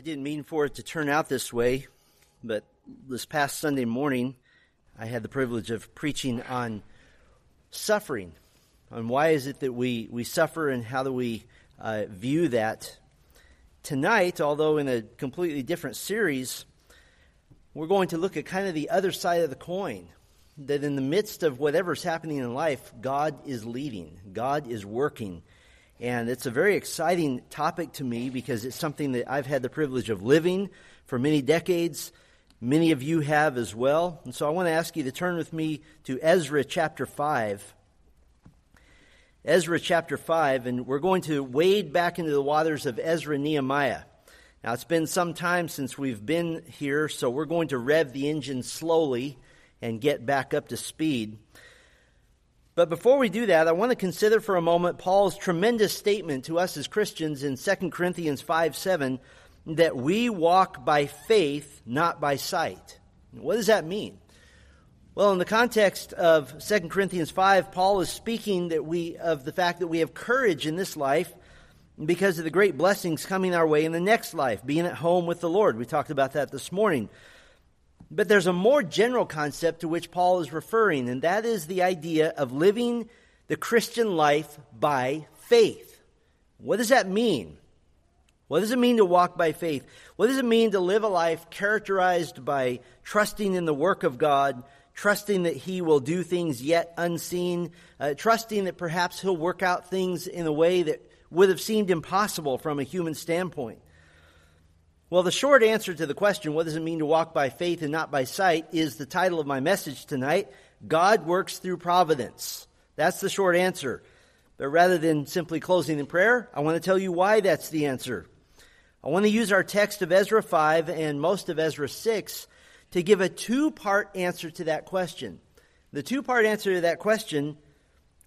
I didn't mean for it to turn out this way, but this past Sunday morning, I had the privilege of preaching on suffering, on why is it that we suffer and how do we view that. Tonight, although in a completely different series, we're going to look at kind of the other side of the coin, that in the midst of whatever's happening in life, God is leading, God is working. And it's a very exciting topic to me because it's something that I've had the privilege of living for many decades. Many of you have as well. And so I want to ask you to turn with me to Ezra chapter 5. Ezra chapter 5, and we're going to wade back into the waters of Ezra and Nehemiah. Now, it's been some time since we've been here, so we're going to rev the engine slowly and get back up to speed. But before we do that, I want to consider for a moment Paul's tremendous statement to us as Christians in 2 Corinthians 5:7 that we walk by faith, not by sight. What does that mean? Well, in the context of 2 Corinthians 5, Paul is speaking that of the fact that we have courage in this life because of the great blessings coming our way in the next life, being at home with the Lord. We talked about that this morning. But there's a more general concept to which Paul is referring, and that is the idea of living the Christian life by faith. What does that mean? What does it mean to walk by faith? What does it mean to live a life characterized by trusting in the work of God, trusting that He will do things yet unseen, trusting that perhaps He'll work out things in a way that would have seemed impossible from a human standpoint? Well, the short answer to the question, what does it mean to walk by faith and not by sight, is the title of my message tonight. God works through providence. That's the short answer. But rather than simply closing in prayer, I want to tell you why that's the answer. I want to use our text of Ezra 5 and most of Ezra 6 to give a two-part answer to that question. The two-part answer to that question,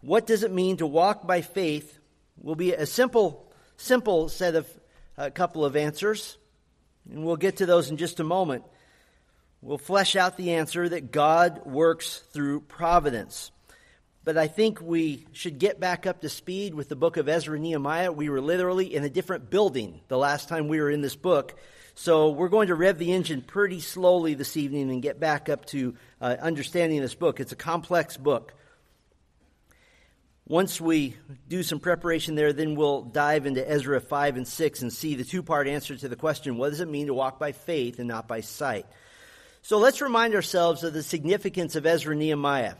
what does it mean to walk by faith, will be a simple set of a couple of answers. And we'll get to those in just a moment. We'll flesh out the answer that God works through providence. But I think we should get back up to speed with the book of Ezra and Nehemiah. We were literally in a different building the last time we were in this book. So we're going to rev the engine pretty slowly this evening and get back up to understanding this book. It's a complex book. Once we do some preparation there, then we'll dive into Ezra 5 and 6 and see the two-part answer to the question, what does it mean to walk by faith and not by sight? So let's remind ourselves of the significance of Ezra and Nehemiah.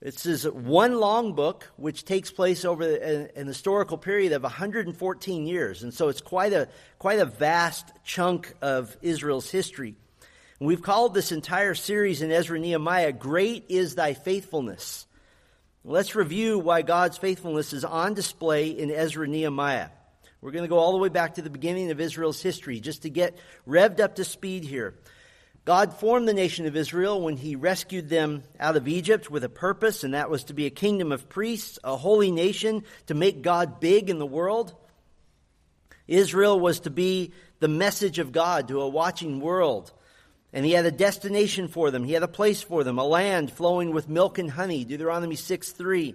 This is one long book which takes place over an historical period of 114 years. And so it's quite a vast chunk of Israel's history. And we've called this entire series in Ezra and Nehemiah, Great is Thy Faithfulness. Let's review why God's faithfulness is on display in Ezra and Nehemiah. We're going to go all the way back to the beginning of Israel's history just to get revved up to speed here. God formed the nation of Israel when He rescued them out of Egypt with a purpose, and that was to be a kingdom of priests, a holy nation, to make God big in the world. Israel was to be the message of God to a watching world. And He had a destination for them. He had a place for them, a land flowing with milk and honey, Deuteronomy 6:3.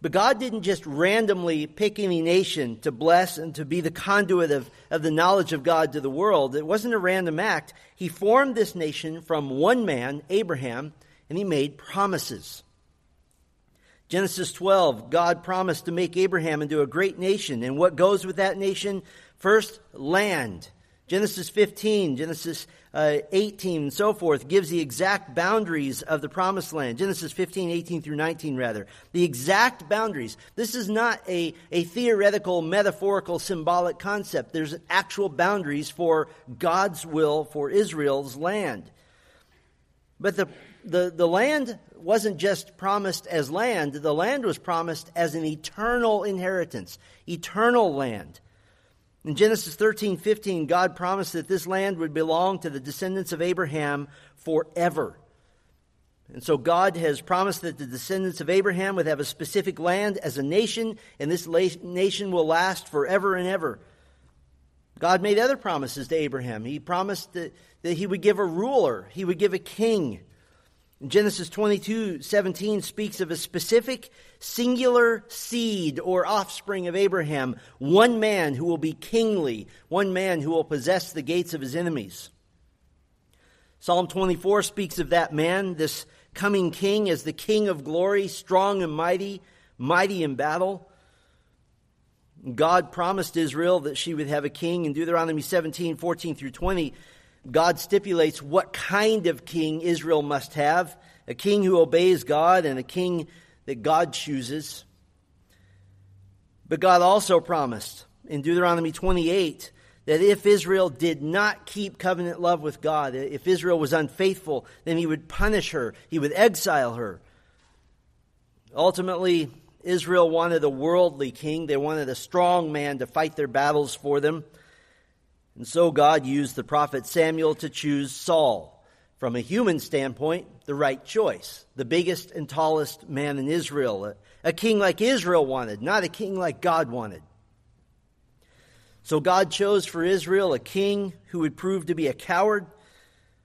But God didn't just randomly pick any nation to bless and to be the conduit of the knowledge of God to the world. It wasn't a random act. He formed this nation from one man, Abraham, and He made promises. Genesis 12, God promised to make Abraham into a great nation. And what goes with that nation? First, land. Genesis 15, Genesis 18, and so forth, gives the exact boundaries of the promised land. Genesis 15, 18 through 19, rather. The exact boundaries. This is not a theoretical, metaphorical, symbolic concept. There's actual boundaries for God's will for Israel's land. But the land wasn't just promised as land. The land was promised as an eternal inheritance, eternal land. In Genesis 13:15, God promised that this land would belong to the descendants of Abraham forever. And so God has promised that the descendants of Abraham would have a specific land as a nation, and this nation will last forever and ever. God made other promises to Abraham. He promised that He would give a ruler. He would give a king. Genesis 22:17 speaks of a specific singular seed or offspring of Abraham, one man who will be kingly, one man who will possess the gates of his enemies. Psalm 24 speaks of that man, this coming king, as the king of glory, strong and mighty, mighty in battle. God promised Israel that she would have a king. In Deuteronomy 17:14 through 20, God stipulates what kind of king Israel must have, a king who obeys God and a king that God chooses. But God also promised in Deuteronomy 28 that if Israel did not keep covenant love with God, if Israel was unfaithful, then he would punish her, he would exile her. Ultimately, Israel wanted a worldly king. They wanted a strong man to fight their battles for them. And so God used the prophet Samuel to choose Saul, from a human standpoint, the right choice, the biggest and tallest man in Israel, a king like Israel wanted, not a king like God wanted. So God chose for Israel a king who would prove to be a coward,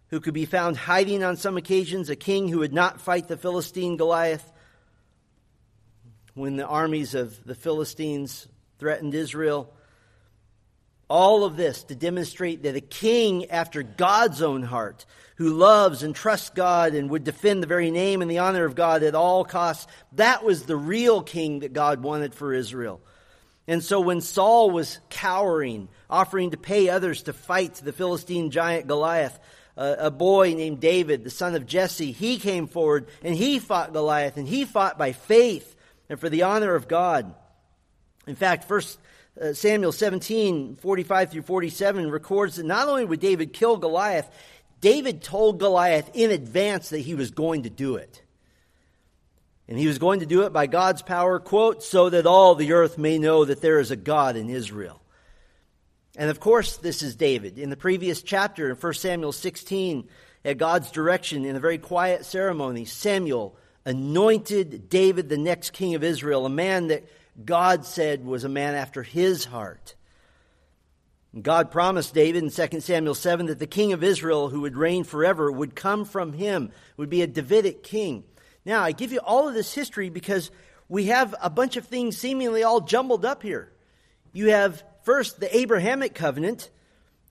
who could be found hiding on some occasions, a king who would not fight the Philistine Goliath. When the armies of the Philistines threatened Israel, all of this to demonstrate that a king after God's own heart, who loves and trusts God and would defend the very name and the honor of God at all costs, that was the real king that God wanted for Israel. And so when Saul was cowering, offering to pay others to fight the Philistine giant Goliath, a boy named David, the son of Jesse, he came forward and he fought Goliath, and he fought by faith and for the honor of God. In fact, first Samuel 17:45 through 47 records that not only would David kill Goliath, David told Goliath in advance that he was going to do it. And he was going to do it by God's power, quote, so that all the earth may know that there is a God in Israel. And of course, this is David. In the previous chapter, in 1 Samuel 16, at God's direction, in a very quiet ceremony, Samuel anointed David the next king of Israel, a man that God said was a man after his heart. God promised David in 2 Samuel 7 that the king of Israel who would reign forever would come from him, would be a Davidic king. Now, I give you all of this history because we have a bunch of things seemingly all jumbled up here. You have first the Abrahamic covenant.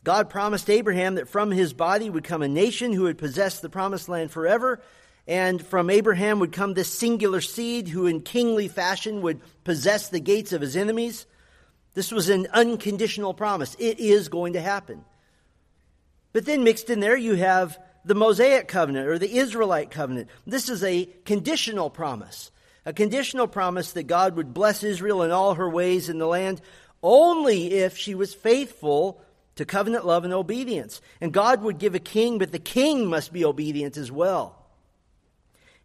God promised Abraham that from his body would come a nation who would possess the promised land forever. And from Abraham would come this singular seed who in kingly fashion would possess the gates of his enemies. This was an unconditional promise. It is going to happen. But then mixed in there you have the Mosaic covenant or the Israelite covenant. This is a conditional promise that God would bless Israel in all her ways in the land only if she was faithful to covenant love and obedience. And God would give a king, but the king must be obedient as well.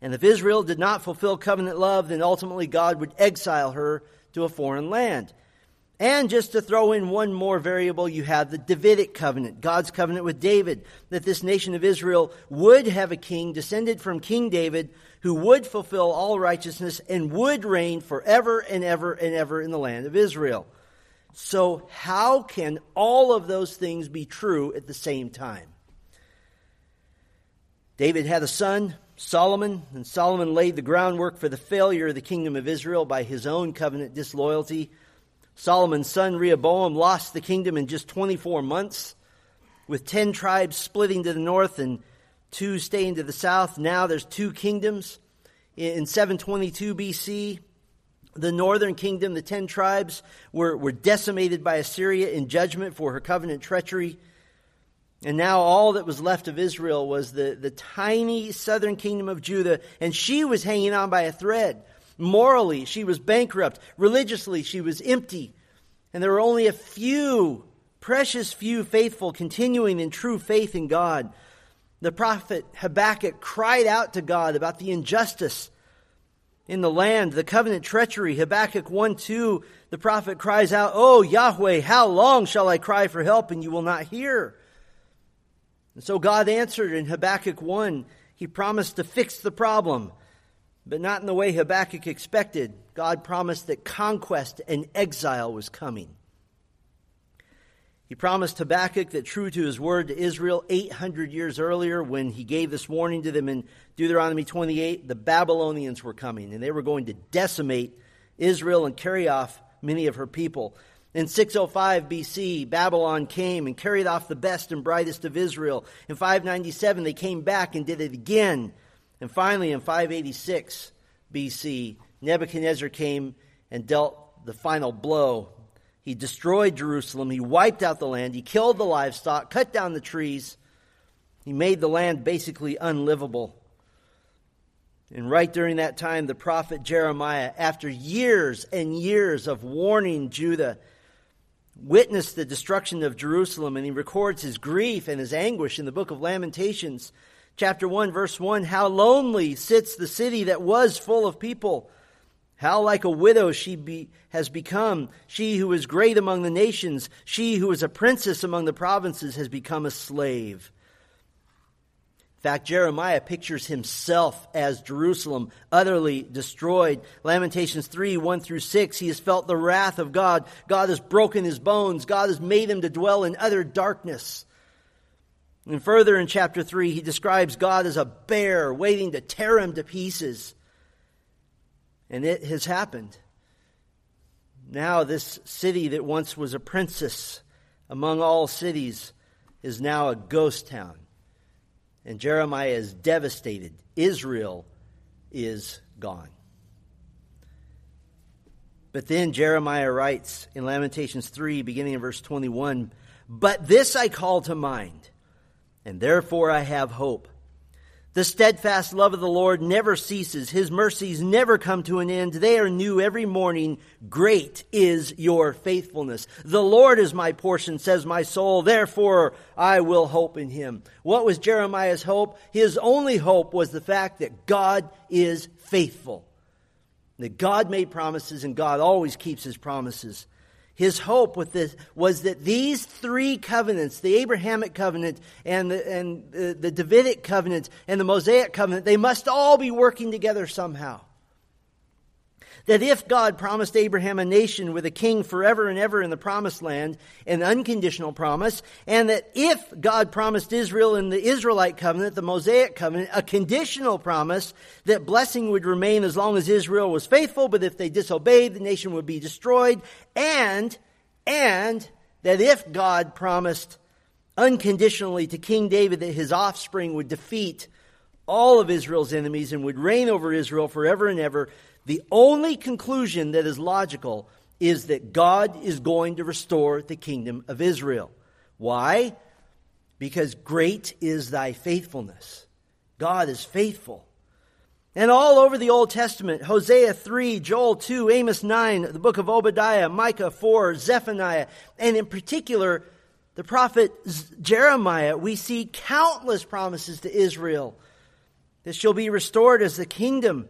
And if Israel did not fulfill covenant love, then ultimately God would exile her to a foreign land. And just to throw in one more variable, you have the Davidic covenant, God's covenant with David, that this nation of Israel would have a king descended from King David who would fulfill all righteousness and would reign forever and ever and ever in the land of Israel. So how can all of those things be true at the same time? David had a son, Solomon, and Solomon laid the groundwork for the failure of the kingdom of Israel by his own covenant disloyalty. Solomon's son Rehoboam lost the kingdom in just 24 months, with 10 tribes splitting to the north and 2 staying to the south. Now there's 2 kingdoms. In 722 BC, the northern kingdom, the 10 tribes, were decimated by Assyria in judgment for her covenant treachery. And now all that was left of Israel was the tiny southern kingdom of Judah, and she was hanging on by a thread. Morally, she was bankrupt. Religiously, she was empty. And there were only a few, precious few faithful, continuing in true faith in God. The prophet Habakkuk cried out to God about the injustice in the land, the covenant treachery. Habakkuk 1:2, the prophet cries out, "Oh, Yahweh, how long shall I cry for help and you will not hear?" And so God answered in Habakkuk 1. He promised to fix the problem, but not in the way Habakkuk expected. God promised that conquest and exile was coming. He promised Habakkuk that true to his word to Israel 800 years earlier when he gave this warning to them in Deuteronomy 28, the Babylonians were coming and they were going to decimate Israel and carry off many of her people. In 605 BC, Babylon came and carried off the best and brightest of Israel. In 597, they came back and did it again. And finally, in 586 BC, Nebuchadnezzar came and dealt the final blow. He destroyed Jerusalem. He wiped out the land. He killed the livestock, cut down the trees. He made the land basically unlivable. And right during that time, the prophet Jeremiah, after years and years of warning Judah, witnessed the destruction of Jerusalem, and he records his grief and his anguish in the book of Lamentations, chapter 1, verse 1, "How lonely sits the city that was full of people. How like a widow she has become. She who is great among the nations, she who is a princess among the provinces has become a slave." In fact, Jeremiah pictures himself as Jerusalem, utterly destroyed. Lamentations 3, 1 through 6, "He has felt the wrath of God. God has broken his bones. God has made him to dwell in utter darkness." And further in chapter 3, he describes God as a bear waiting to tear him to pieces. And it has happened. Now this city that once was a princess among all cities is now a ghost town. And Jeremiah is devastated. Israel is gone. But then Jeremiah writes in Lamentations 3, beginning in verse 21, "But this I call to mind, and therefore I have hope. The steadfast love of the Lord never ceases. His mercies never come to an end. They are new every morning. Great is your faithfulness. The Lord is my portion, says my soul. Therefore, I will hope in him." What was Jeremiah's hope? His only hope was the fact that God is faithful, that God made promises and God always keeps his promises. His hope with this was that these three covenants, the Abrahamic covenant and the Davidic covenant and the Mosaic covenant, they must all be working together somehow. That if God promised Abraham a nation with a king forever and ever in the promised land, an unconditional promise, and that if God promised Israel in the Israelite covenant, the Mosaic covenant, a conditional promise, that blessing would remain as long as Israel was faithful, but if they disobeyed, the nation would be destroyed, and that if God promised unconditionally to King David that his offspring would defeat all of Israel's enemies and would reign over Israel forever and ever, the only conclusion that is logical is that God is going to restore the kingdom of Israel. Why? Because great is thy faithfulness. God is faithful. And all over the Old Testament, Hosea 3, Joel 2, Amos 9, the book of Obadiah, Micah 4, Zephaniah, and in particular, the prophet Jeremiah, we see countless promises to Israel that she'll be restored as the kingdom.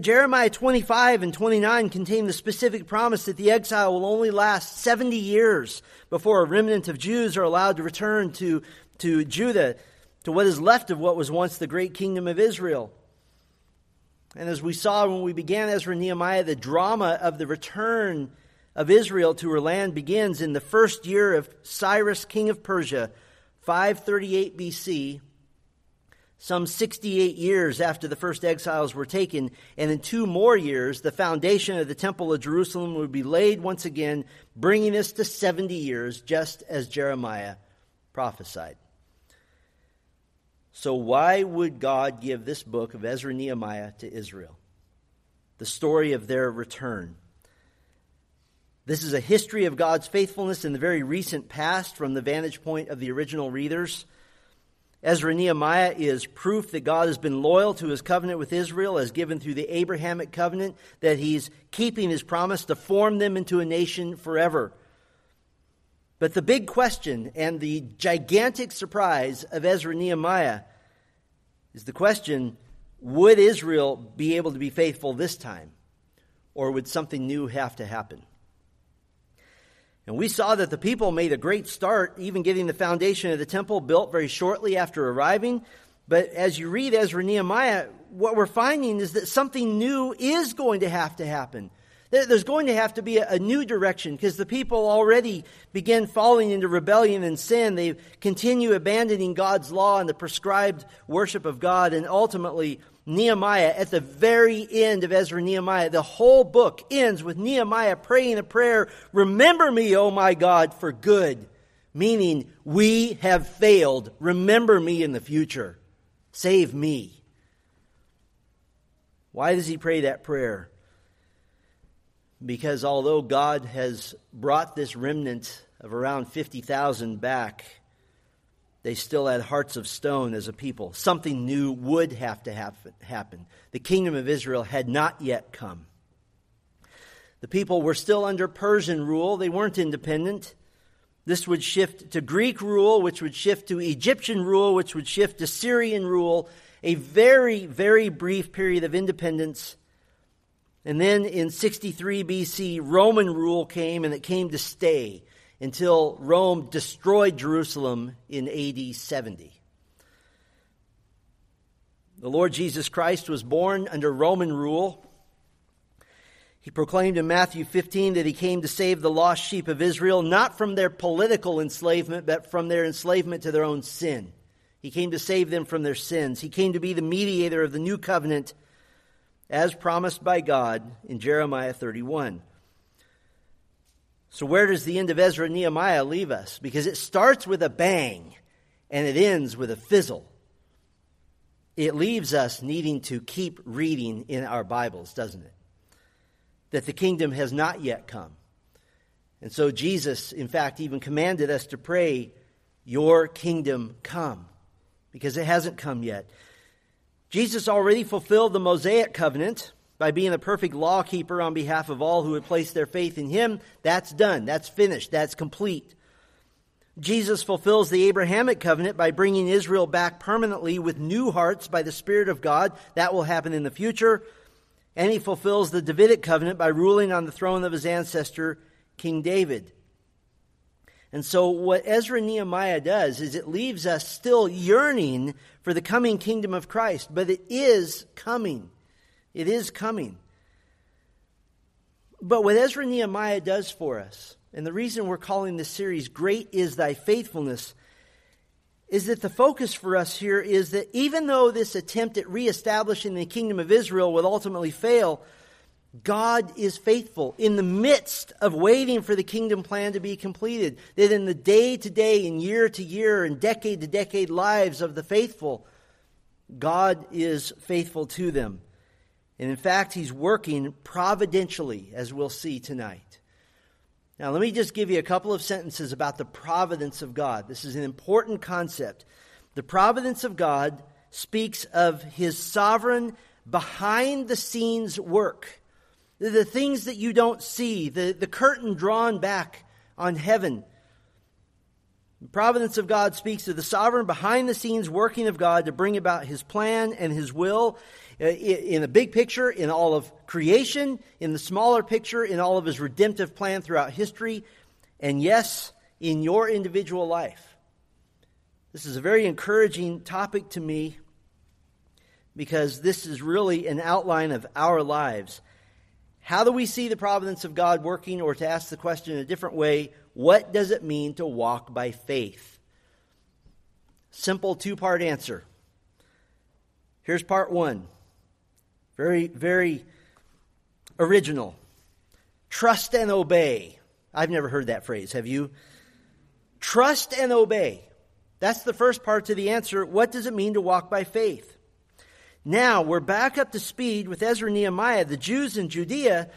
Jeremiah 25 and 29 contain the specific promise that the exile will only last 70 years before a remnant of Jews are allowed to return to Judah, to what is left of what was once the great kingdom of Israel. And as we saw when we began Ezra and Nehemiah, the drama of the return of Israel to her land begins in the first year of Cyrus, king of Persia, 538 BC, some 68 years after the first exiles were taken, and in 2 more years, the foundation of the Temple of Jerusalem would be laid once again, bringing us to 70 years, just as Jeremiah prophesied. So why would God give this book of Ezra and Nehemiah to Israel? The story of their return. This is a history of God's faithfulness in the very recent past from the vantage point of the original readers. Ezra and Nehemiah is proof that God has been loyal to his covenant with Israel as given through the Abrahamic covenant, that he's keeping his promise to form them into a nation forever. But the big question and the gigantic surprise of Ezra and Nehemiah is the question, would Israel be able to be faithful this time? Or would something new have to happen? And we saw that the people made a great start, even getting the foundation of the temple built very shortly after arriving. But as you read Ezra and Nehemiah, what we're finding is that something new is going to have to happen. There's going to have to be a new direction because the people already begin falling into rebellion and sin. They continue abandoning God's law and the prescribed worship of God. And ultimately, Nehemiah, at the very end of Ezra and Nehemiah, the whole book ends with Nehemiah praying a prayer, "Remember me, O my God, for good." Meaning, we have failed. Remember me in the future. Save me. Why does he pray that prayer? Because although God has brought this remnant of around 50,000 back, they still had hearts of stone as a people. Something new would have to happen. The kingdom of Israel had not yet come. The people were still under Persian rule. They weren't independent. This would shift to Greek rule, which would shift to Egyptian rule, which would shift to Syrian rule. A very, very brief period of independence. And then in 63 BC, Roman rule came, and it came to stay until Rome destroyed Jerusalem in AD 70. The Lord Jesus Christ was born under Roman rule. He proclaimed in Matthew 15 that he came to save the lost sheep of Israel, not from their political enslavement, but from their enslavement to their own sin. He came to save them from their sins. He came to be the mediator of the new covenant, as promised by God in Jeremiah 31. So where does the end of Ezra and Nehemiah leave us? Because it starts with a bang and it ends with a fizzle. It leaves us needing to keep reading in our Bibles, doesn't it? That the kingdom has not yet come. And so Jesus, in fact, even commanded us to pray, "Your kingdom come," because it hasn't come yet. Jesus already fulfilled the Mosaic covenant by being a perfect lawkeeper on behalf of all who would place their faith in him. That's done. That's finished. That's complete. Jesus fulfills the Abrahamic covenant by bringing Israel back permanently with new hearts by the Spirit of God. That will happen in the future. And he fulfills the Davidic covenant by ruling on the throne of his ancestor, King David. And so what Ezra and Nehemiah does is it leaves us still yearning for the coming kingdom of Christ. But it is coming. It is coming. But what Ezra and Nehemiah does for us, and the reason we're calling this series "Great is Thy Faithfulness," is that the focus for us here is that even though this attempt at reestablishing the kingdom of Israel would ultimately fail, God is faithful in the midst of waiting for the kingdom plan to be completed. That in the day-to-day and year-to-year and decade-to-decade lives of the faithful, God is faithful to them. And in fact, he's working providentially, as we'll see tonight. Now, let me just give you a couple of sentences about the providence of God. This is an important concept. The providence of God speaks of his sovereign, behind-the-scenes work. The things that you don't see, the curtain drawn back on heaven. The providence of God speaks of the sovereign behind-the-scenes working of God to bring about his plan and his will in the big picture, in all of creation, in the smaller picture, in all of his redemptive plan throughout history, and yes, in your individual life. This is a very encouraging topic to me because this is really an outline of our lives. How do we see the providence of God working? Or to ask the question in a different way, what does it mean to walk by faith? Simple two-part answer. Here's part one. Very, very original. Trust and obey. I've never heard that phrase, have you? Trust and obey. That's the first part to the answer. What does it mean to walk by faith? Now, we're back up to speed with Ezra and Nehemiah. The Jews in Judea,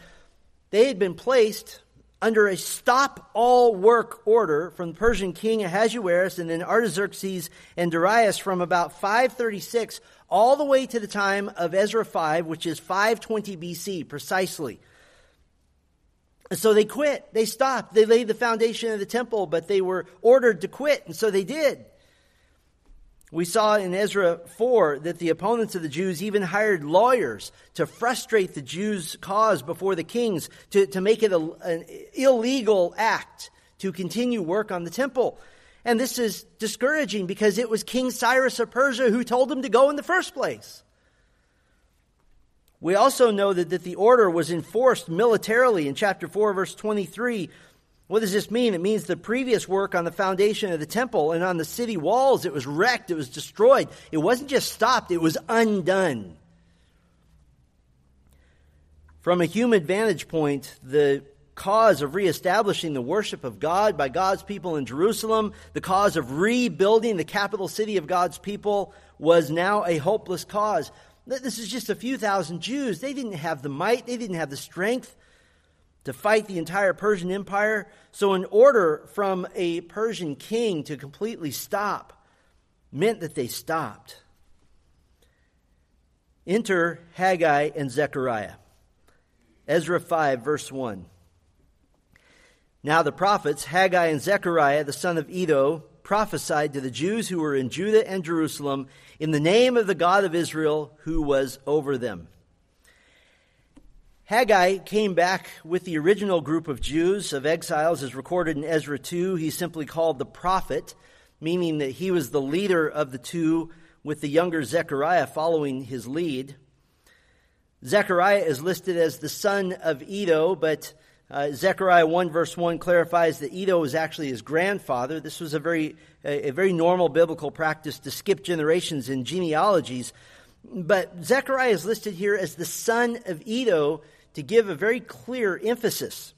they had been placed under a stop-all-work order from the Persian king Ahasuerus and then Artaxerxes and Darius from about 536 all the way to the time of Ezra 5, which is 520 BC precisely. And so they quit. They stopped. They laid the foundation of the temple, but they were ordered to quit, and so they did. We saw in Ezra 4 that the opponents of the Jews even hired lawyers to frustrate the Jews' cause before the kings, to make it an illegal act to continue work on the temple. And this is discouraging because it was King Cyrus of Persia who told them to go in the first place. We also know that the order was enforced militarily in chapter 4, verse 23. What does this mean? It means the previous work on the foundation of the temple and on the city walls, it was wrecked, it was destroyed. It wasn't just stopped, it was undone. From a human vantage point, the cause of reestablishing the worship of God by God's people in Jerusalem, the cause of rebuilding the capital city of God's people, was now a hopeless cause. This is just a few thousand Jews. They didn't have the might, they didn't have the strength to fight the entire Persian Empire. So an order from a Persian king to completely stop meant that they stopped. Enter Haggai and Zechariah. Ezra 5, verse 1. Now the prophets, Haggai and Zechariah, the son of Edo, prophesied to the Jews who were in Judah and Jerusalem in the name of the God of Israel who was over them. Haggai came back with the original group of Jews, of exiles, as recorded in Ezra 2. He's simply called the prophet, meaning that he was the leader of the two, with the younger Zechariah following his lead. Zechariah is listed as the son of Edo, but Zechariah 1 verse 1 clarifies that Edo was actually his grandfather. This was a very normal biblical practice to skip generations in genealogies. But Zechariah is listed here as the son of Edo to give a very clear emphasis.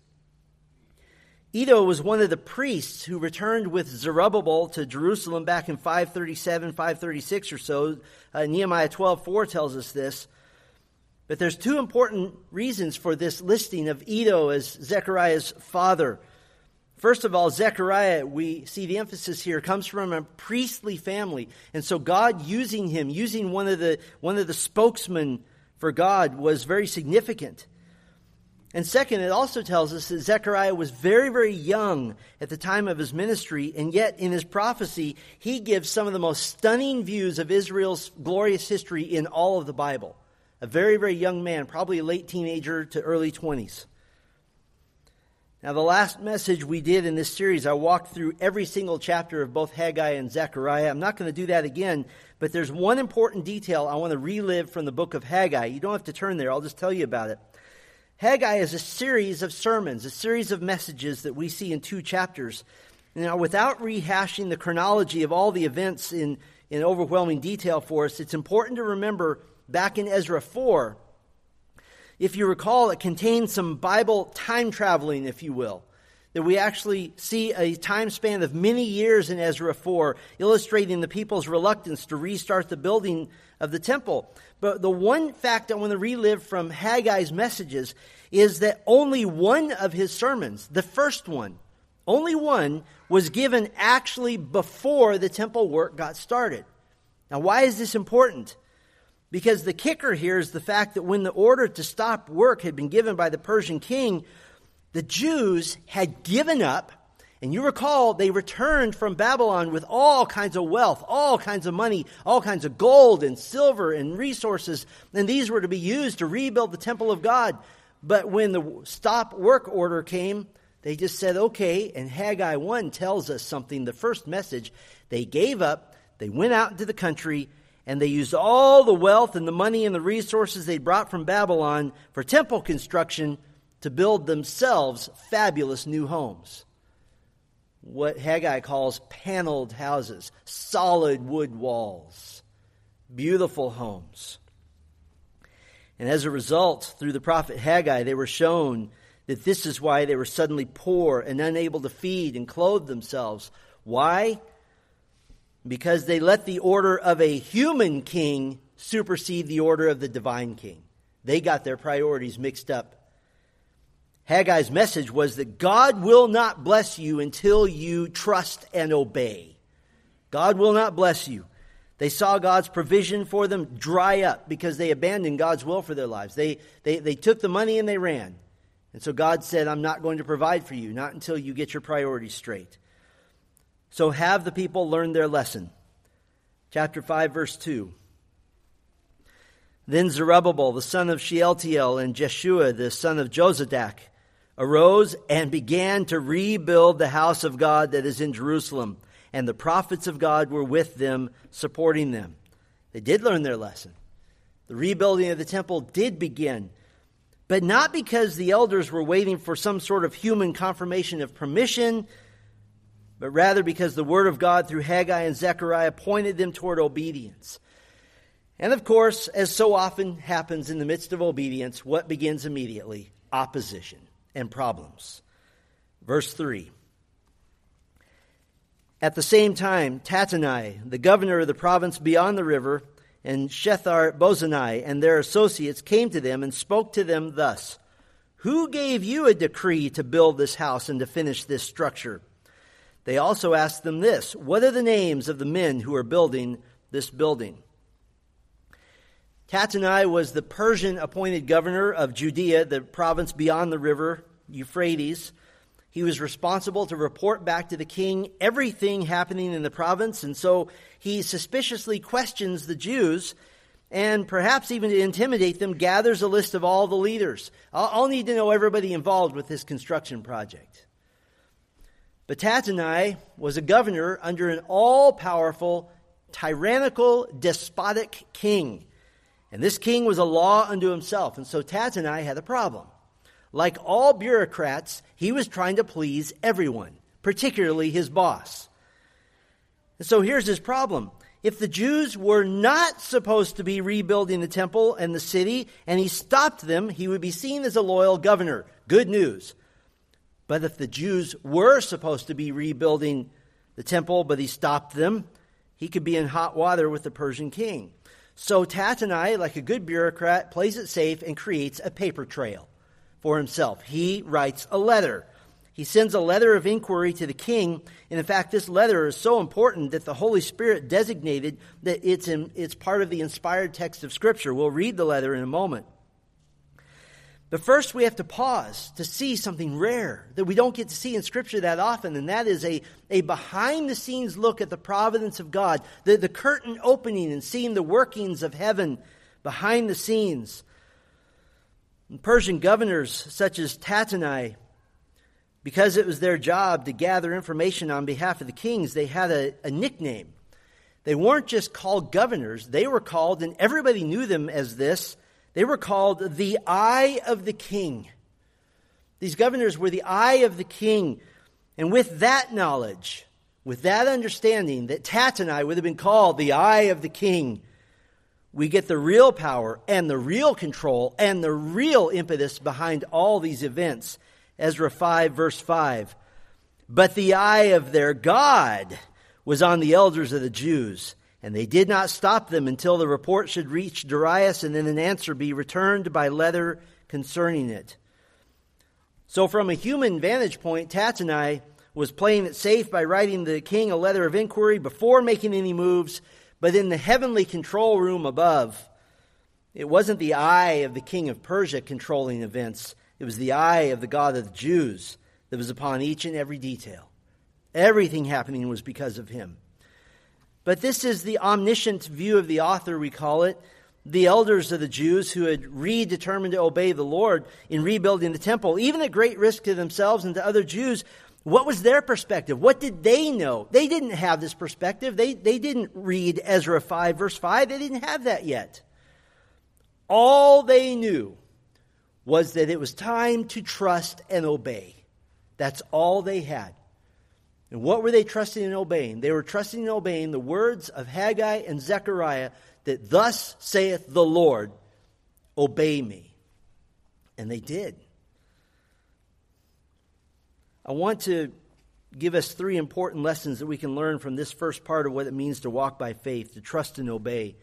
Edo was one of the priests who returned with Zerubbabel to Jerusalem back in 537, 536 or so. Nehemiah 12:4 tells us this. But there's two important reasons for this listing of Edo as Zechariah's father. First of all, Zechariah, we see the emphasis here, comes from a priestly family. And so God using him, using one of the spokesmen for God, was very significant. And second, it also tells us that Zechariah was very, very young at the time of his ministry. And yet in his prophecy, he gives some of the most stunning views of Israel's glorious history in all of the Bible. A very, very young man, probably a late teenager to early 20s. Now, the last message we did in this series, I walked through every single chapter of both Haggai and Zechariah. I'm not going to do that again, but there's one important detail I want to relive from the book of Haggai. You don't have to turn there. I'll just tell you about it. Haggai is a series of sermons, a series of messages that we see in two chapters. Now, without rehashing the chronology of all the events in overwhelming detail for us, it's important to remember back in Ezra 4, if you recall, it contains some Bible time traveling, if you will, that we actually see a time span of many years in Ezra 4, illustrating the people's reluctance to restart the building of the temple. But the one fact I want to relive from Haggai's messages is that only one of his sermons, the first one, only one, was given actually before the temple work got started. Now, why is this important? Because the kicker here is the fact that when the order to stop work had been given by the Persian king, the Jews had given up. And you recall, they returned from Babylon with all kinds of wealth, all kinds of money, all kinds of gold and silver and resources. And these were to be used to rebuild the temple of God. But when the stop work order came, they just said, okay. And Haggai 1 tells us something. The first message, they gave up. They went out into the country, and they used all the wealth and the money and the resources they brought from Babylon for temple construction to build themselves fabulous new homes. What Haggai calls paneled houses, solid wood walls, beautiful homes. And as a result, through the prophet Haggai, they were shown that this is why they were suddenly poor and unable to feed and clothe themselves. Why? Because they let the order of a human king supersede the order of the divine king. They got their priorities mixed up. Haggai's message was that God will not bless you until you trust and obey. God will not bless you. They saw God's provision for them dry up because they abandoned God's will for their lives. They took the money and they ran. And so God said, I'm not going to provide for you, not until you get your priorities straight. So have the people learn their lesson. Chapter 5, verse 2. Then Zerubbabel, the son of Shealtiel, and Jeshua, the son of Jozadak, arose and began to rebuild the house of God that is in Jerusalem. And the prophets of God were with them, supporting them. They did learn their lesson. The rebuilding of the temple did begin, but not because the elders were waiting for some sort of human confirmation of permission, but rather because the word of God through Haggai and Zechariah pointed them toward obedience. And of course, as so often happens in the midst of obedience, what begins immediately? Opposition and problems. Verse 3. At the same time, Tattenai, the governor of the province beyond the river, and Shethar-bozenai and their associates came to them and spoke to them thus, "Who gave you a decree to build this house and to finish this structure?" They also asked them this, "What are the names of the men who are building this building?" Tattenai was the Persian-appointed governor of Judea, the province beyond the river Euphrates. He was responsible to report back to the king everything happening in the province, and so he suspiciously questions the Jews, and perhaps even to intimidate them, gathers a list of all the leaders. I'll need to know everybody involved with this construction project. But Tattenai was a governor under an all-powerful, tyrannical, despotic king. And this king was a law unto himself, and so Tattenai had a problem. Like all bureaucrats, he was trying to please everyone, particularly his boss. And so here's his problem. If the Jews were not supposed to be rebuilding the temple and the city, and he stopped them, he would be seen as a loyal governor. Good news. But if the Jews were supposed to be rebuilding the temple, but he stopped them, he could be in hot water with the Persian king. So Tattenai, like a good bureaucrat, plays it safe and creates a paper trail for himself. He writes a letter. He sends a letter of inquiry to the king. And in fact, this letter is so important that the Holy Spirit designated that it's part of the inspired text of Scripture. We'll read the letter in a moment. But first, we have to pause to see something rare that we don't get to see in Scripture that often, and that is a behind-the-scenes look at the providence of God, the curtain opening and seeing the workings of heaven behind the scenes. And Persian governors such as Tattenai, because it was their job to gather information on behalf of the kings, they had a nickname. They weren't just called governors. They were called, and everybody knew them as this, they were called the Eye of the King. These governors were the Eye of the King. And with that knowledge, with that understanding that Tattenai would have been called the Eye of the King, we get the real power and the real control and the real impetus behind all these events. Ezra 5, verse 5. But the eye of their God was on the elders of the Jews, and they did not stop them until the report should reach Darius and then an answer be returned by letter concerning it. So from a human vantage point, Tattenai was playing it safe by writing the king a letter of inquiry before making any moves, but in the heavenly control room above, it wasn't the eye of the king of Persia controlling events. It was the eye of the God of the Jews that was upon each and every detail. Everything happening was because of him. But this is the omniscient view of the author, we call it. The elders of the Jews who had redetermined to obey the Lord in rebuilding the temple, even at great risk to themselves and to other Jews, what was their perspective? What did they know? They didn't have this perspective. They didn't read Ezra 5, verse 5. They didn't have that yet. All they knew was that it was time to trust and obey. That's all they had. And what were they trusting and obeying? They were trusting and obeying the words of Haggai and Zechariah that thus saith the Lord, obey me. And they did. I want to give us three important lessons that we can learn from this first part of what it means to walk by faith, to trust and obey.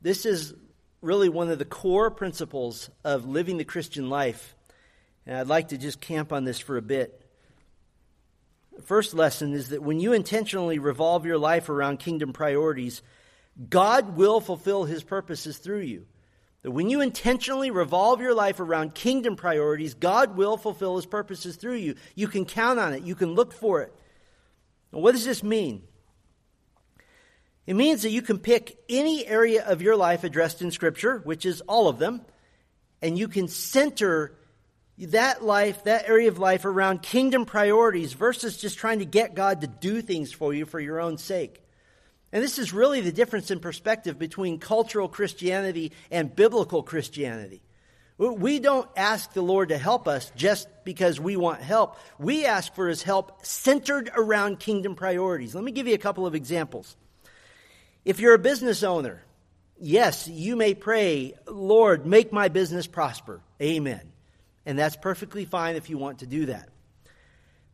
This is really one of the core principles of living the Christian life. And I'd like to just camp on this for a bit. The first lesson is that when you intentionally revolve your life around kingdom priorities, God will fulfill his purposes through you. That when you intentionally revolve your life around kingdom priorities, God will fulfill his purposes through you. You can count on it. You can look for it. Now, what does this mean? It means that you can pick any area of your life addressed in Scripture, which is all of them, and you can center that life, that area of life around kingdom priorities versus just trying to get God to do things for you for your own sake. And this is really the difference in perspective between cultural Christianity and biblical Christianity. We don't ask the Lord to help us just because we want help. We ask for his help centered around kingdom priorities. Let me give you a couple of examples. If you're a business owner, yes, you may pray, Lord, make my business prosper. Amen. And that's perfectly fine if you want to do that.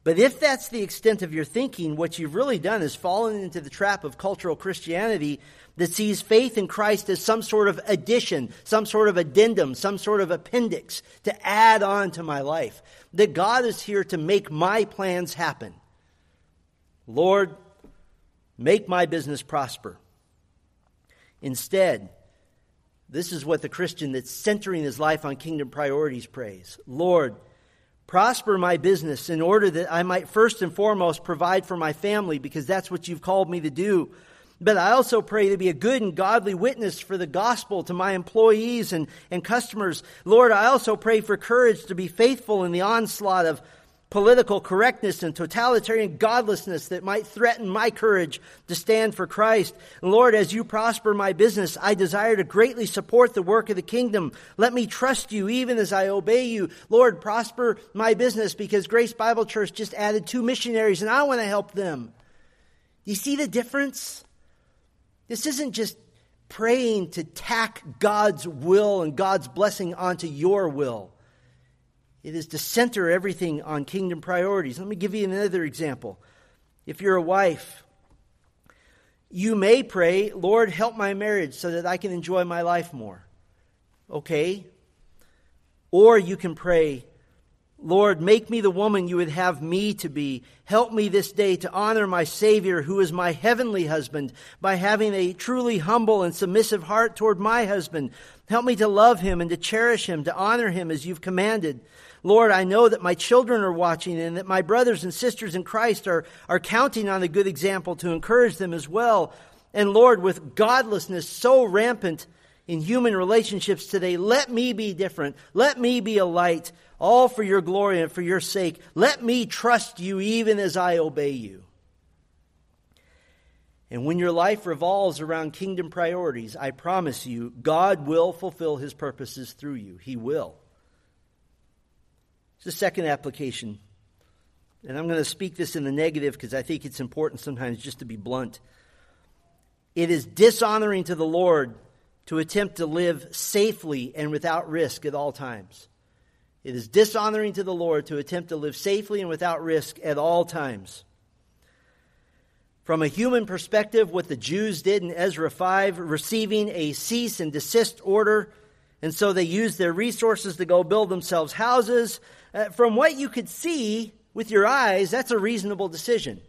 But if that's the extent of your thinking, what you've really done is fallen into the trap of cultural Christianity that sees faith in Christ as some sort of addition, some sort of addendum, some sort of appendix to add on to my life. That God is here to make my plans happen. Lord, make my business prosper. Instead, this is what the Christian that's centering his life on kingdom priorities prays. Lord, prosper my business in order that I might first and foremost provide for my family, because that's what you've called me to do. But I also pray to be a good and godly witness for the gospel to my employees and customers. Lord, I also pray for courage to be faithful in the onslaught of political correctness and totalitarian godlessness that might threaten my courage to stand for Christ. Lord, as you prosper my business, I desire to greatly support the work of the kingdom. Let me trust you even as I obey you. Lord, prosper my business because Grace Bible Church just added 2 missionaries and I want to help them. You see the difference? This isn't just praying to tack God's will and God's blessing onto your will. It is to center everything on kingdom priorities. Let me give you another example. If you're a wife, you may pray, Lord, help my marriage so that I can enjoy my life more. Okay. Or you can pray, Lord, make me the woman you would have me to be. Help me this day to honor my Savior, who is my heavenly husband, by having a truly humble and submissive heart toward my husband. Help me to love him and to cherish him, to honor him as you've commanded. Lord, I know that my children are watching and that my brothers and sisters in Christ are counting on a good example to encourage them as well. And Lord, with godlessness so rampant in human relationships today, let me be different. Let me be a light, all for your glory and for your sake. Let me trust you even as I obey you. And when your life revolves around kingdom priorities, I promise you, God will fulfill his purposes through you. He will. The second application, and I'm going to speak this in the negative because I think it's important sometimes just to be blunt. It is dishonoring to the Lord to attempt to live safely and without risk at all times. It is dishonoring to the Lord to attempt to live safely and without risk at all times. From a human perspective, what the Jews did in Ezra 5, receiving a cease and desist order, and so they used their resources to go build themselves houses. From what you could see with your eyes, that's a reasonable decision.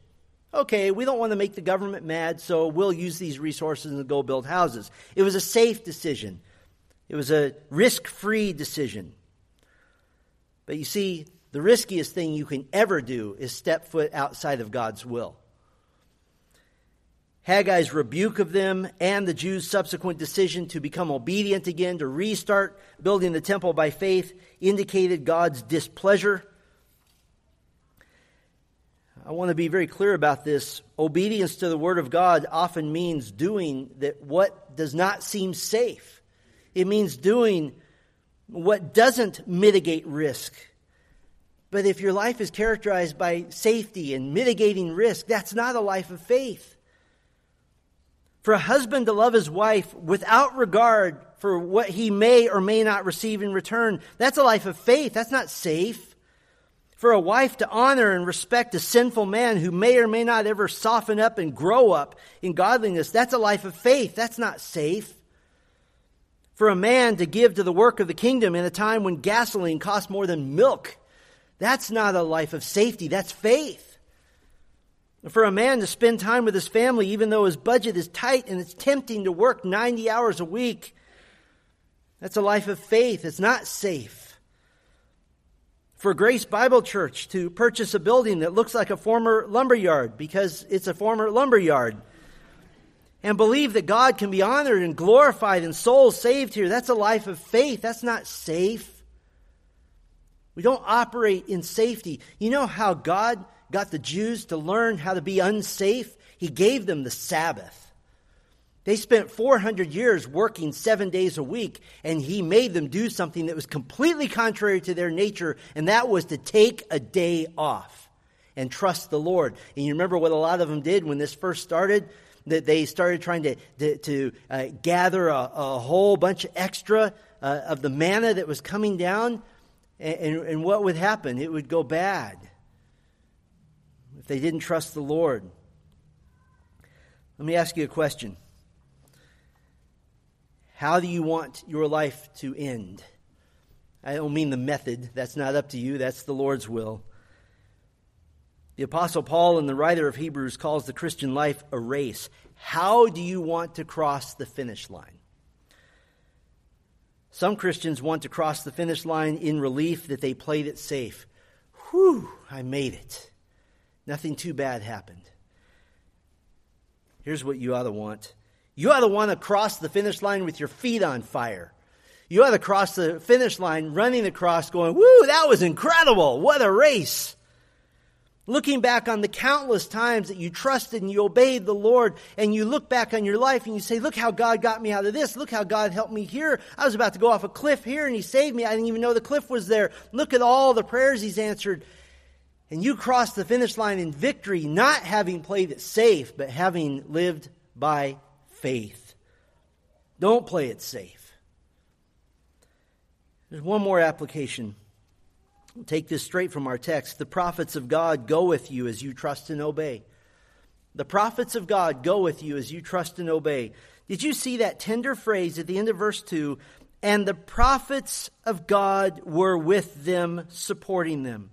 Okay, we don't want to make the government mad, so we'll use these resources and go build houses. It was a safe decision. It was a risk-free decision. But you see, the riskiest thing you can ever do is step foot outside of God's will. Haggai's rebuke of them and the Jews' subsequent decision to become obedient again, to restart building the temple by faith, indicated God's displeasure. I want to be very clear about this. Obedience to the Word of God often means doing that what does not seem safe. It means doing what doesn't mitigate risk. But if your life is characterized by safety and mitigating risk, that's not a life of faith. For a husband to love his wife without regard for what he may or may not receive in return, that's a life of faith. That's not safe. For a wife to honor and respect a sinful man who may or may not ever soften up and grow up in godliness, that's a life of faith. That's not safe. For a man to give to the work of the kingdom in a time when gasoline costs more than milk, that's not a life of safety. That's faith. For a man to spend time with his family, even though his budget is tight and it's tempting to work 90 hours a week, that's a life of faith. It's not safe. For Grace Bible Church to purchase a building that looks like a former lumberyard because it's a former lumberyard and believe that God can be honored and glorified and souls saved here, that's a life of faith. That's not safe. We don't operate in safety. You know how God got the Jews to learn how to be unsafe? He gave them the Sabbath. They spent 400 years working 7 days a week, and he made them do something that was completely contrary to their nature, and that was to take a day off and trust the Lord. And you remember what a lot of them did when this first started? That they started trying to gather a whole bunch of extra of the manna that was coming down, and what would happen? It would go bad if they didn't trust the Lord. Let me ask you a question. How do you want your life to end? I don't mean the method. That's not up to you. That's the Lord's will. The Apostle Paul and the writer of Hebrews calls the Christian life a race. How do you want to cross the finish line? Some Christians want to cross the finish line in relief that they played it safe. Whew, I made it. Nothing too bad happened. Here's what you ought to want. You ought to want to cross the finish line with your feet on fire. You ought to cross the finish line running across going, woo, that was incredible. What a race. Looking back on the countless times that you trusted and you obeyed the Lord, and you look back on your life and you say, look how God got me out of this. Look how God helped me here. I was about to go off a cliff here and he saved me. I didn't even know the cliff was there. Look at all the prayers he's answered. And you crossed the finish line in victory, not having played it safe, but having lived by faith. Don't play it safe. There's one more application. We'll take this straight from our text. The prophets of God go with you as you trust and obey. The prophets of God go with you as you trust and obey. Did you see that tender phrase at the end of verse 2? And the prophets of God were with them, supporting them.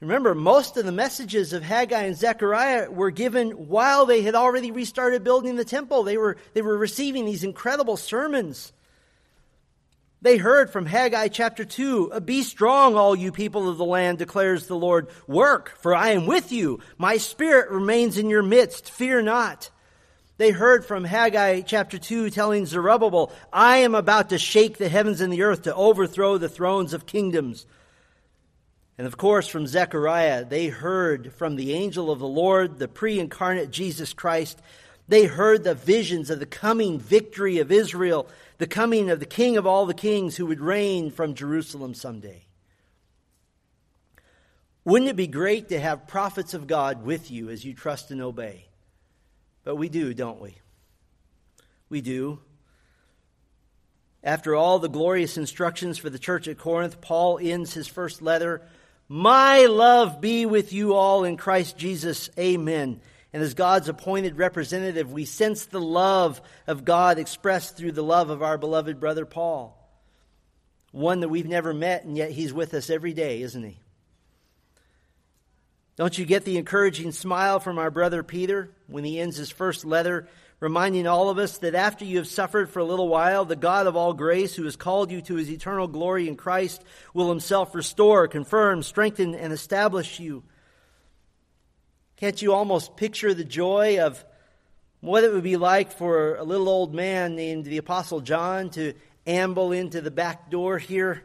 Remember, most of the messages of Haggai and Zechariah were given while they had already restarted building the temple. They were receiving these incredible sermons. They heard from Haggai chapter 2, be strong, all you people of the land, declares the Lord. Work, for I am with you. My spirit remains in your midst. Fear not. They heard from Haggai chapter 2 telling Zerubbabel, I am about to shake the heavens and the earth to overthrow the thrones of kingdoms. And of course, from Zechariah, they heard from the angel of the Lord, the pre-incarnate Jesus Christ. They heard the visions of the coming victory of Israel, the coming of the King of all the kings who would reign from Jerusalem someday. Wouldn't it be great to have prophets of God with you as you trust and obey? But we do, don't we? We do. After all the glorious instructions for the church at Corinth, Paul ends his first letter, my love be with you all in Christ Jesus. Amen. And as God's appointed representative, we sense the love of God expressed through the love of our beloved brother Paul. One that we've never met, and yet he's with us every day, isn't he? Don't you get the encouraging smile from our brother Peter when he ends his first letter, reminding all of us that after you have suffered for a little while, the God of all grace, who has called you to his eternal glory in Christ, will himself restore, confirm, strengthen, and establish you. Can't you almost picture the joy of what it would be like for a little old man named the Apostle John to amble into the back door here?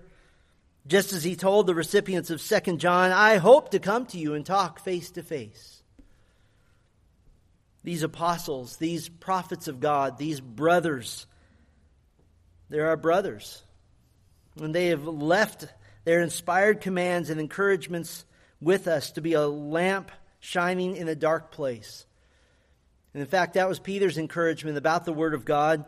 Just as he told the recipients of 2 John, I hope to come to you and talk face to face. These apostles, these prophets of God, these brothers, they're our brothers. And they have left their inspired commands and encouragements with us to be a lamp shining in a dark place. And in fact, that was Peter's encouragement about the Word of God.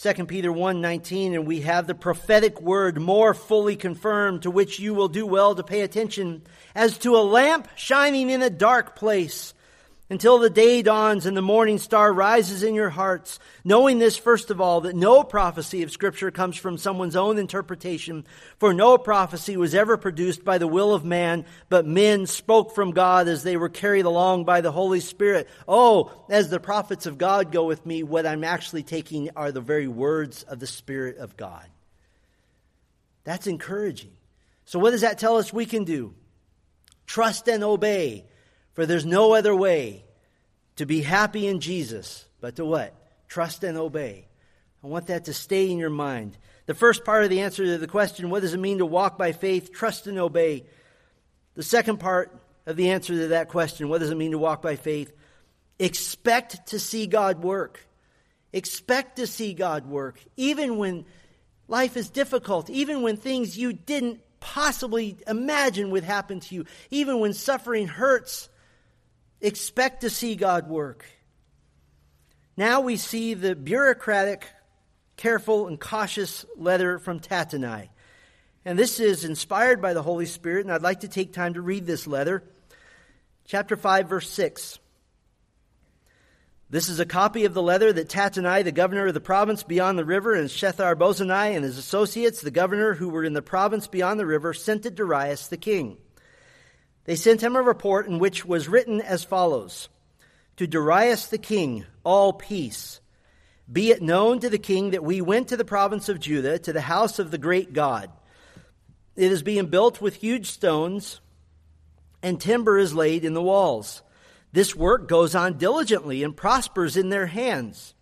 2 Peter 1:19, and we have the prophetic word more fully confirmed, to which you will do well to pay attention, as to a lamp shining in a dark place, until the day dawns and the morning star rises in your hearts, knowing this, first of all, that no prophecy of Scripture comes from someone's own interpretation, for no prophecy was ever produced by the will of man, but men spoke from God as they were carried along by the Holy Spirit. Oh, as the prophets of God go with me, what I'm actually taking are the very words of the Spirit of God. That's encouraging. So what does that tell us we can do? Trust and obey, for there's no other way to be happy in Jesus but to what? Trust and obey. I want that to stay in your mind. The first part of the answer to the question, what does it mean to walk by faith, trust and obey? The second part of the answer to that question, what does it mean to walk by faith? Expect to see God work. Expect to see God work, even when life is difficult, even when things you didn't possibly imagine would happen to you, even when suffering hurts. Expect to see God work. Now we see the bureaucratic, careful, and cautious letter from Tattenai. And this is inspired by the Holy Spirit, and I'd like to take time to read this letter. Chapter 5, verse 6. This is a copy of the letter that Tattenai, the governor of the province beyond the river, and Shethar-bozenai and his associates, the governor who were in the province beyond the river, sent to Darius the king. They sent him a report in which was written as follows. To Darius the king, all peace. Be it known to the king that we went to the province of Judah, to the house of the great God. It is being built with huge stones, and timber is laid in the walls. This work goes on diligently and prospers in their hands.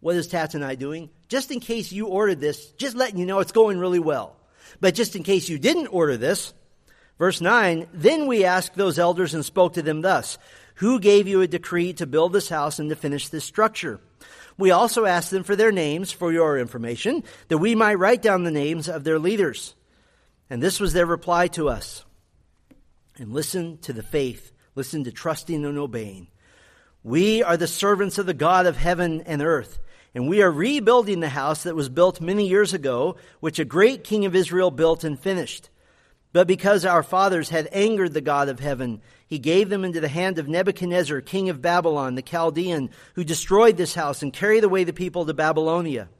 What is Tattenai doing? Just in case you ordered this, just letting you know it's going really well. But just in case you didn't order this, verse 9, then we asked those elders and spoke to them thus, who gave you a decree to build this house and to finish this structure? We also asked them for their names, for your information, that we might write down the names of their leaders. And this was their reply to us. And listen to the faith. Listen to trusting and obeying. We are the servants of the God of heaven and earth, and we are rebuilding the house that was built many years ago, which a great king of Israel built and finished. But because our fathers had angered the God of heaven, he gave them into the hand of Nebuchadnezzar, king of Babylon, the Chaldean, who destroyed this house and carried away the people to Babylonia.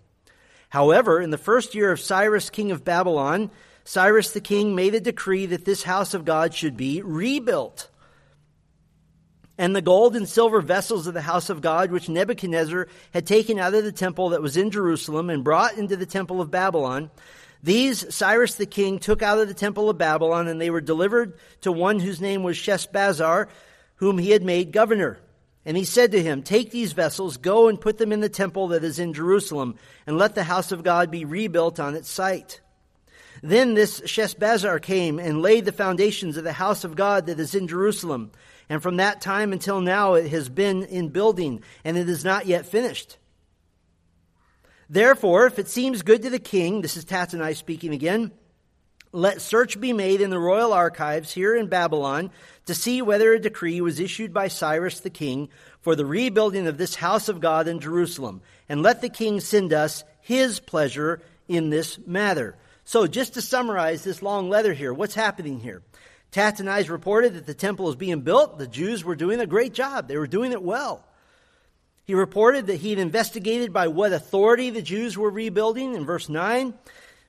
However, in the first year of Cyrus, king of Babylon, Cyrus the king made a decree that this house of God should be rebuilt. And the gold and silver vessels of the house of God, which Nebuchadnezzar had taken out of the temple that was in Jerusalem and brought into the temple of Babylon, these Cyrus the king took out of the temple of Babylon, and they were delivered to one whose name was Sheshbazzar, whom he had made governor. And he said to him, take these vessels, go and put them in the temple that is in Jerusalem, and let the house of God be rebuilt on its site. Then this Sheshbazzar came and laid the foundations of the house of God that is in Jerusalem. And from that time until now it has been in building, and it is not yet finished. Therefore, if it seems good to the king, this is Tattenai speaking again, let search be made in the royal archives here in Babylon to see whether a decree was issued by Cyrus the king for the rebuilding of this house of God in Jerusalem, and let the king send us his pleasure in this matter. So just to summarize this long letter here, what's happening here? Tattenai reported that the temple is being built. The Jews were doing a great job. They were doing it well. He reported that he had investigated by what authority the Jews were rebuilding in verse 9.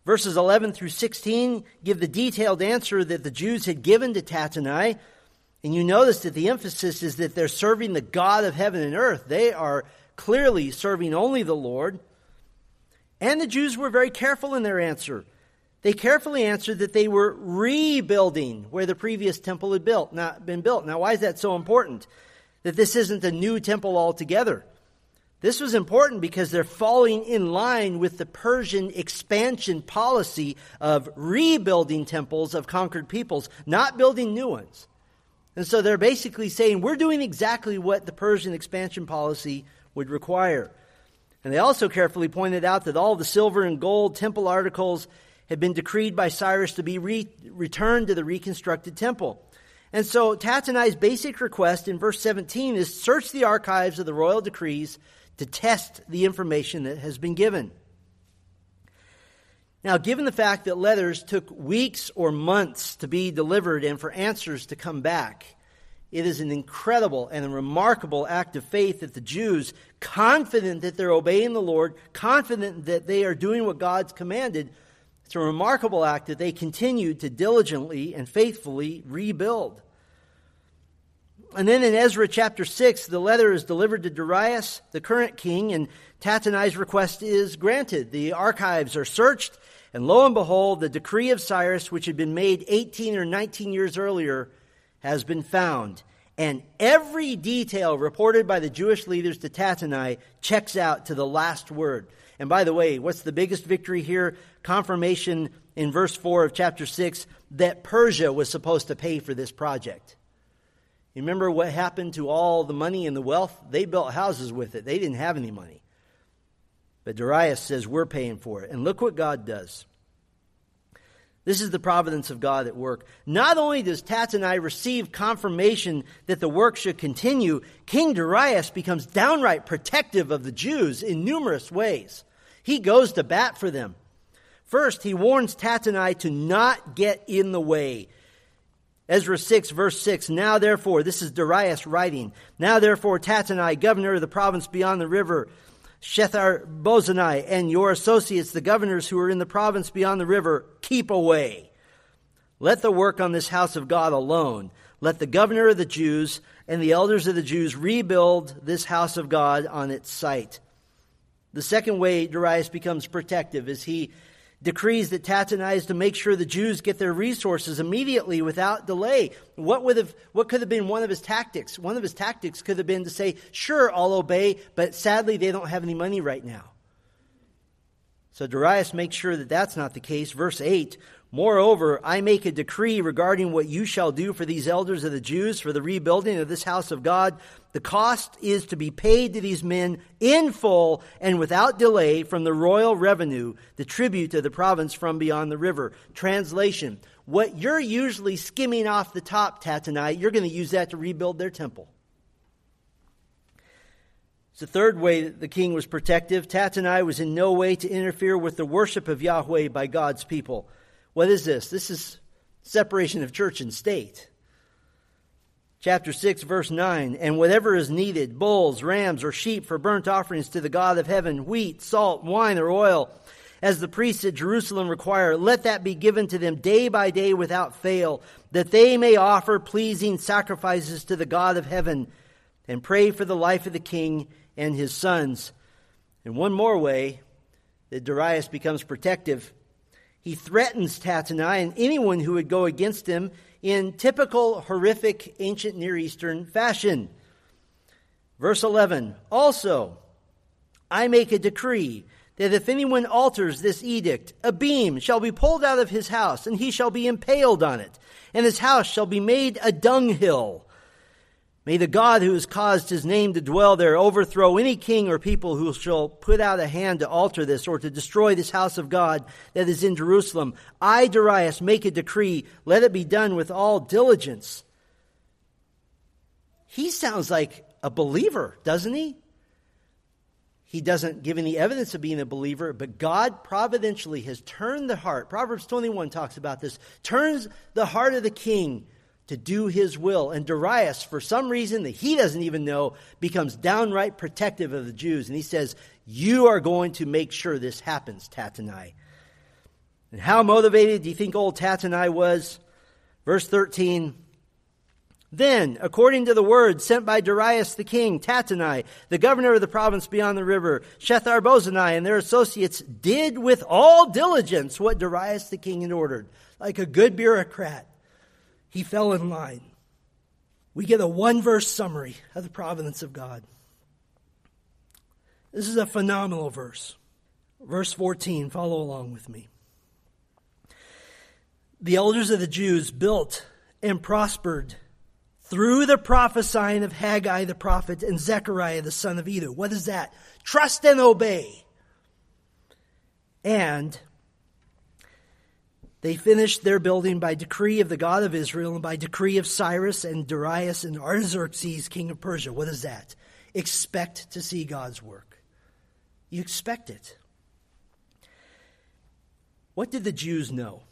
Verses 11 through 16 give the detailed answer that the Jews had given to Tattenai. And you notice that the emphasis is that they're serving the God of heaven and earth. They are clearly serving only the Lord. And the Jews were very careful in their answer. They carefully answered that they were rebuilding where the previous temple had been built. Now, why is that so important? That this isn't a new temple altogether. This was important because they're falling in line with the Persian expansion policy of rebuilding temples of conquered peoples, not building new ones. And so they're basically saying, we're doing exactly what the Persian expansion policy would require. And they also carefully pointed out that all the silver and gold temple articles had been decreed by Cyrus to be returned to the reconstructed temple. And so Tattenai's basic request in verse 17 is search the archives of the royal decrees to test the information that has been given. Now, given the fact that letters took weeks or months to be delivered and for answers to come back, it is an incredible and a remarkable act of faith that the Jews, confident that they're obeying the Lord, confident that they are doing what God's commanded, it's a remarkable act that they continued to diligently and faithfully rebuild. And then in Ezra chapter 6, the letter is delivered to Darius, the current king, and Tattenai's request is granted. The archives are searched, and lo and behold, the decree of Cyrus, which had been made 18 or 19 years earlier, has been found. And every detail reported by the Jewish leaders to Tattenai checks out to the last word. And by the way, what's the biggest victory here? Confirmation in verse 4 of chapter 6 that Persia was supposed to pay for this project. You remember what happened to all the money and the wealth? They built houses with it. They didn't have any money. But Darius says, we're paying for it. And look what God does. This is the providence of God at work. Not only does Tattenai receive confirmation that the work should continue, King Darius becomes downright protective of the Jews in numerous ways. He goes to bat for them. First, he warns Tattenai to not get in the way. Ezra 6, verse 6, now therefore, this is Darius writing, now therefore Tattenai, governor of the province beyond the river, Shethar-bozenai, and your associates, the governors who are in the province beyond the river, keep away. Let the work on this house of God alone. Let the governor of the Jews and the elders of the Jews rebuild this house of God on its site. The second way Darius becomes protective is he decrees that Tattenai is to make sure the Jews get their resources immediately without delay. What could have been one of his tactics? One of his tactics could have been to say, sure, I'll obey, but sadly they don't have any money right now. So Darius makes sure that that's not the case. Verse 8, moreover, I make a decree regarding what you shall do for these elders of the Jews for the rebuilding of this house of God. The cost is to be paid to these men in full and without delay from the royal revenue, the tribute of the province from beyond the river. Translation, what you're usually skimming off the top, Tattenai, you're going to use that to rebuild their temple. It's the third way that the king was protective. Tattenai was in no way to interfere with the worship of Yahweh by God's people. What is this? This is separation of church and state. Chapter 6, verse 9, and whatever is needed, bulls, rams, or sheep for burnt offerings to the God of heaven, wheat, salt, wine, or oil, as the priests at Jerusalem require, let that be given to them day by day without fail, that they may offer pleasing sacrifices to the God of heaven and pray for the life of the king and his sons. And one more way that Darius becomes protective. He threatens Tattenai and anyone who would go against him in typical horrific ancient Near Eastern fashion. Verse 11, also, I make a decree that if anyone alters this edict, a beam shall be pulled out of his house and he shall be impaled on it, and his house shall be made a dunghill. May the God who has caused his name to dwell there overthrow any king or people who shall put out a hand to alter this or to destroy this house of God that is in Jerusalem. I, Darius, make a decree. Let it be done with all diligence. He sounds like a believer, doesn't he? He doesn't give any evidence of being a believer, but God providentially has turned the heart. Proverbs 21 talks about this. Turns the heart of the king to do his will. And Darius, for some reason that he doesn't even know, becomes downright protective of the Jews. And he says, you are going to make sure this happens, Tattenai. And how motivated do you think old Tattenai was? Verse 13, then, according to the word sent by Darius the king, Tattenai, the governor of the province beyond the river, Shethar-bozenai and their associates did with all diligence what Darius the king had ordered. Like a good bureaucrat, he fell in line. We get a one-verse summary of the providence of God. This is a phenomenal verse. Verse 14, follow along with me. The elders of the Jews built and prospered through the prophesying of Haggai the prophet and Zechariah the son of Edo. What is that? Trust and obey. And they finished their building by decree of the God of Israel and by decree of Cyrus and Darius and Artaxerxes, king of Persia. What is that? Expect to see God's work. You expect it. What did the Jews know?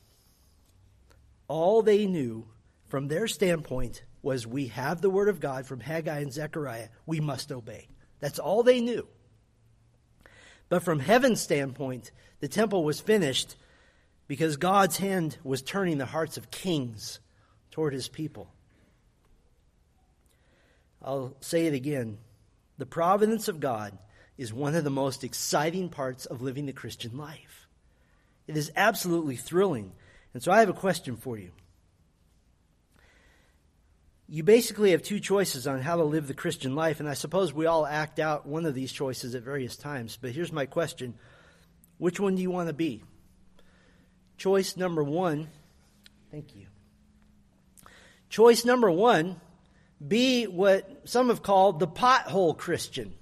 All they knew from their standpoint was we have the word of God from Haggai and Zechariah. We must obey. That's all they knew. But from heaven's standpoint, the temple was finished because God's hand was turning the hearts of kings toward his people. I'll say it again. The providence of God is one of the most exciting parts of living the Christian life. It is absolutely thrilling. And so I have a question for you. You basically have two choices on how to live the Christian life, and I suppose we all act out one of these choices at various times. But here's my question. Which one do you want to be? Choice number one, thank you. Choice number one be what some have called the pothole Christian.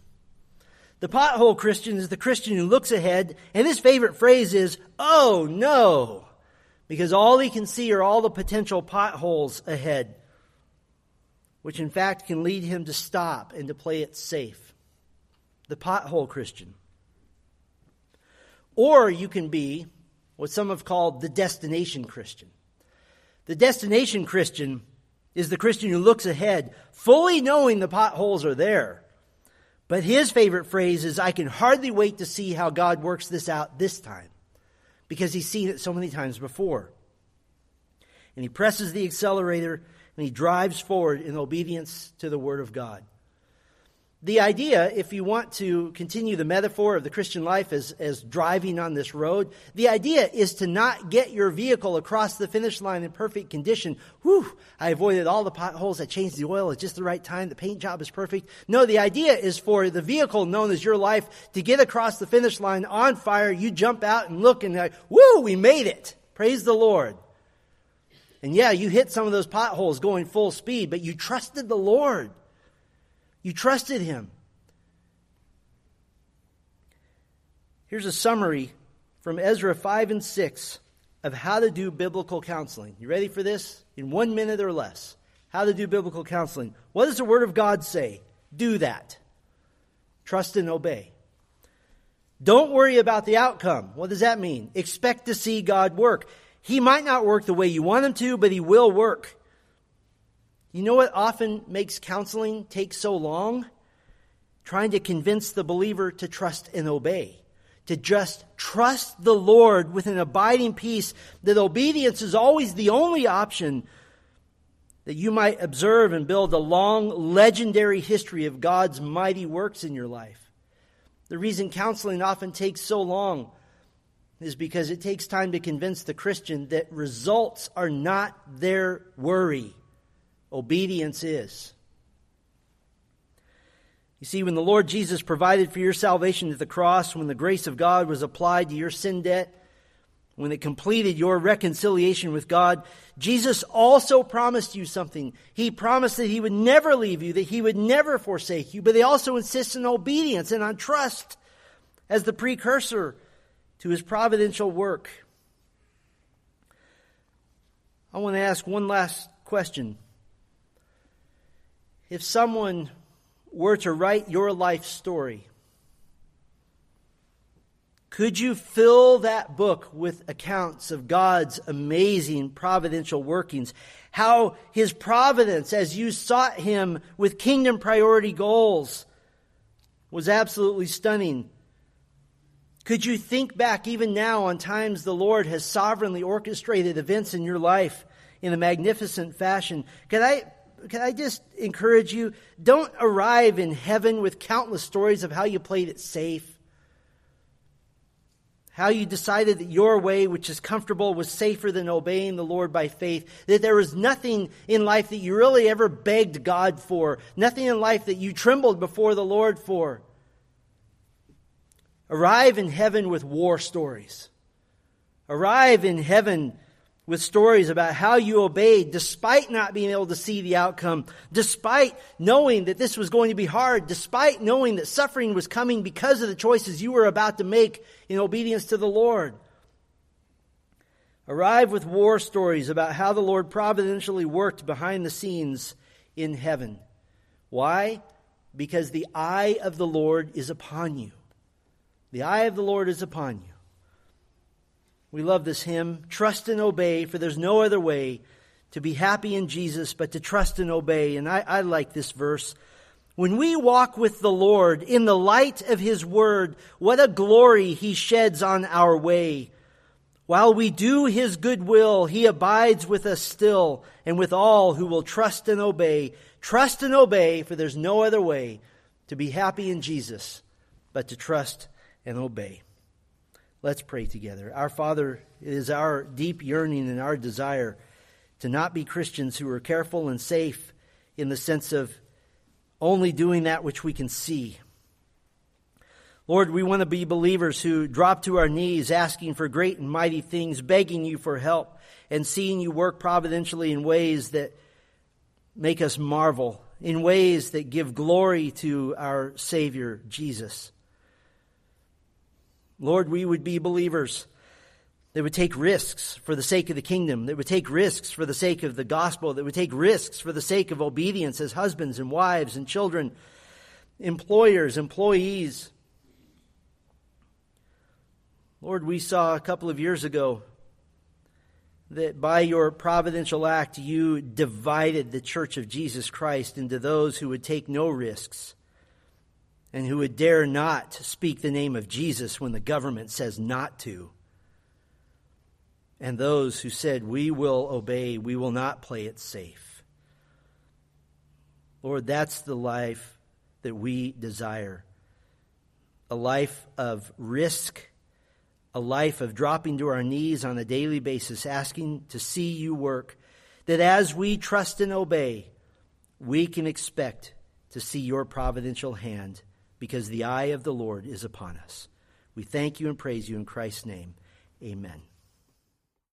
The pothole Christian is the Christian who looks ahead, and his favorite phrase is, "Oh no," because all he can see are all the potential potholes ahead, which in fact can lead him to stop and to play it safe. The pothole Christian. Or you can be what some have called the destination Christian. The destination Christian is the Christian who looks ahead, fully knowing the potholes are there. But his favorite phrase is, "I can hardly wait to see how God works this out this time," because he's seen it so many times before. And he presses the accelerator and he drives forward in obedience to the Word of God. The idea, if you want to continue the metaphor of the Christian life as driving on this road, the idea is to not get your vehicle across the finish line in perfect condition. Whew, I avoided all the potholes, I changed the oil at just the right time, the paint job is perfect. No, the idea is for the vehicle known as your life to get across the finish line on fire. You jump out and look and like, woo, we made it. Praise the Lord. And yeah, you hit some of those potholes going full speed, but you trusted the Lord. You trusted him. Here's a summary from Ezra 5 and 6 of how to do biblical counseling. You ready for this? In 1 minute or less. How to do biblical counseling. What does the Word of God say? Do that. Trust and obey. Don't worry about the outcome. What does that mean? Expect to see God work. He might not work the way you want him to, but he will work. You know what often makes counseling take so long? Trying to convince the believer to trust and obey. To just trust the Lord with an abiding peace that obedience is always the only option, that you might observe and build a long, legendary history of God's mighty works in your life. The reason counseling often takes so long is because it takes time to convince the Christian that results are not their worry. Obedience is. You see, when the Lord Jesus provided for your salvation at the cross, when the grace of God was applied to your sin debt, when it completed your reconciliation with God, Jesus also promised you something. He promised that he would never leave you, that he would never forsake you, but he also insists on obedience and on trust as the precursor to his providential work. I want to ask one last question. If someone were to write your life story, could you fill that book with accounts of God's amazing providential workings? How his providence, as you sought him with kingdom priority goals, was absolutely stunning. Could you think back even now on times the Lord has sovereignly orchestrated events in your life in a magnificent fashion? Can I just encourage you, don't arrive in heaven with countless stories of how you played it safe, how you decided that your way, which is comfortable, was safer than obeying the Lord by faith, that there was nothing in life that you really ever begged God for, nothing in life that you trembled before the Lord for. Arrive in heaven with war stories. Arrive in heaven with stories about how you obeyed despite not being able to see the outcome, despite knowing that this was going to be hard, despite knowing that suffering was coming because of the choices you were about to make in obedience to the Lord. Arrive with war stories about how the Lord providentially worked behind the scenes in heaven. Why? Because the eye of the Lord is upon you. The eye of the Lord is upon you. We love this hymn, trust and obey, for there's no other way to be happy in Jesus but to trust and obey. And I like this verse. When we walk with the Lord in the light of his word, what a glory he sheds on our way. While we do his good will, he abides with us still and with all who will trust and obey. Trust and obey, for there's no other way to be happy in Jesus but to trust and obey. Let's pray together. Our Father, it is our deep yearning and our desire to not be Christians who are careful and safe in the sense of only doing that which we can see. Lord, we want to be believers who drop to our knees asking for great and mighty things, begging you for help, and seeing you work providentially in ways that make us marvel in ways that give glory to our Savior, Jesus. Lord, we would be believers that would take risks for the sake of the kingdom, that would take risks for the sake of the gospel, that would take risks for the sake of obedience as husbands and wives and children, employers, employees. Lord, we saw a couple of years ago that by your providential act, you divided the church of Jesus Christ into those who would take no risks and who would dare not speak the name of Jesus when the government says not to, and those who said, we will obey, we will not play it safe. Lord, that's the life that we desire, a life of risk, a life of dropping to our knees on a daily basis, asking to see you work, that as we trust and obey, we can expect to see your providential hand, because the eye of the Lord is upon us. We thank you and praise you in Christ's name. Amen.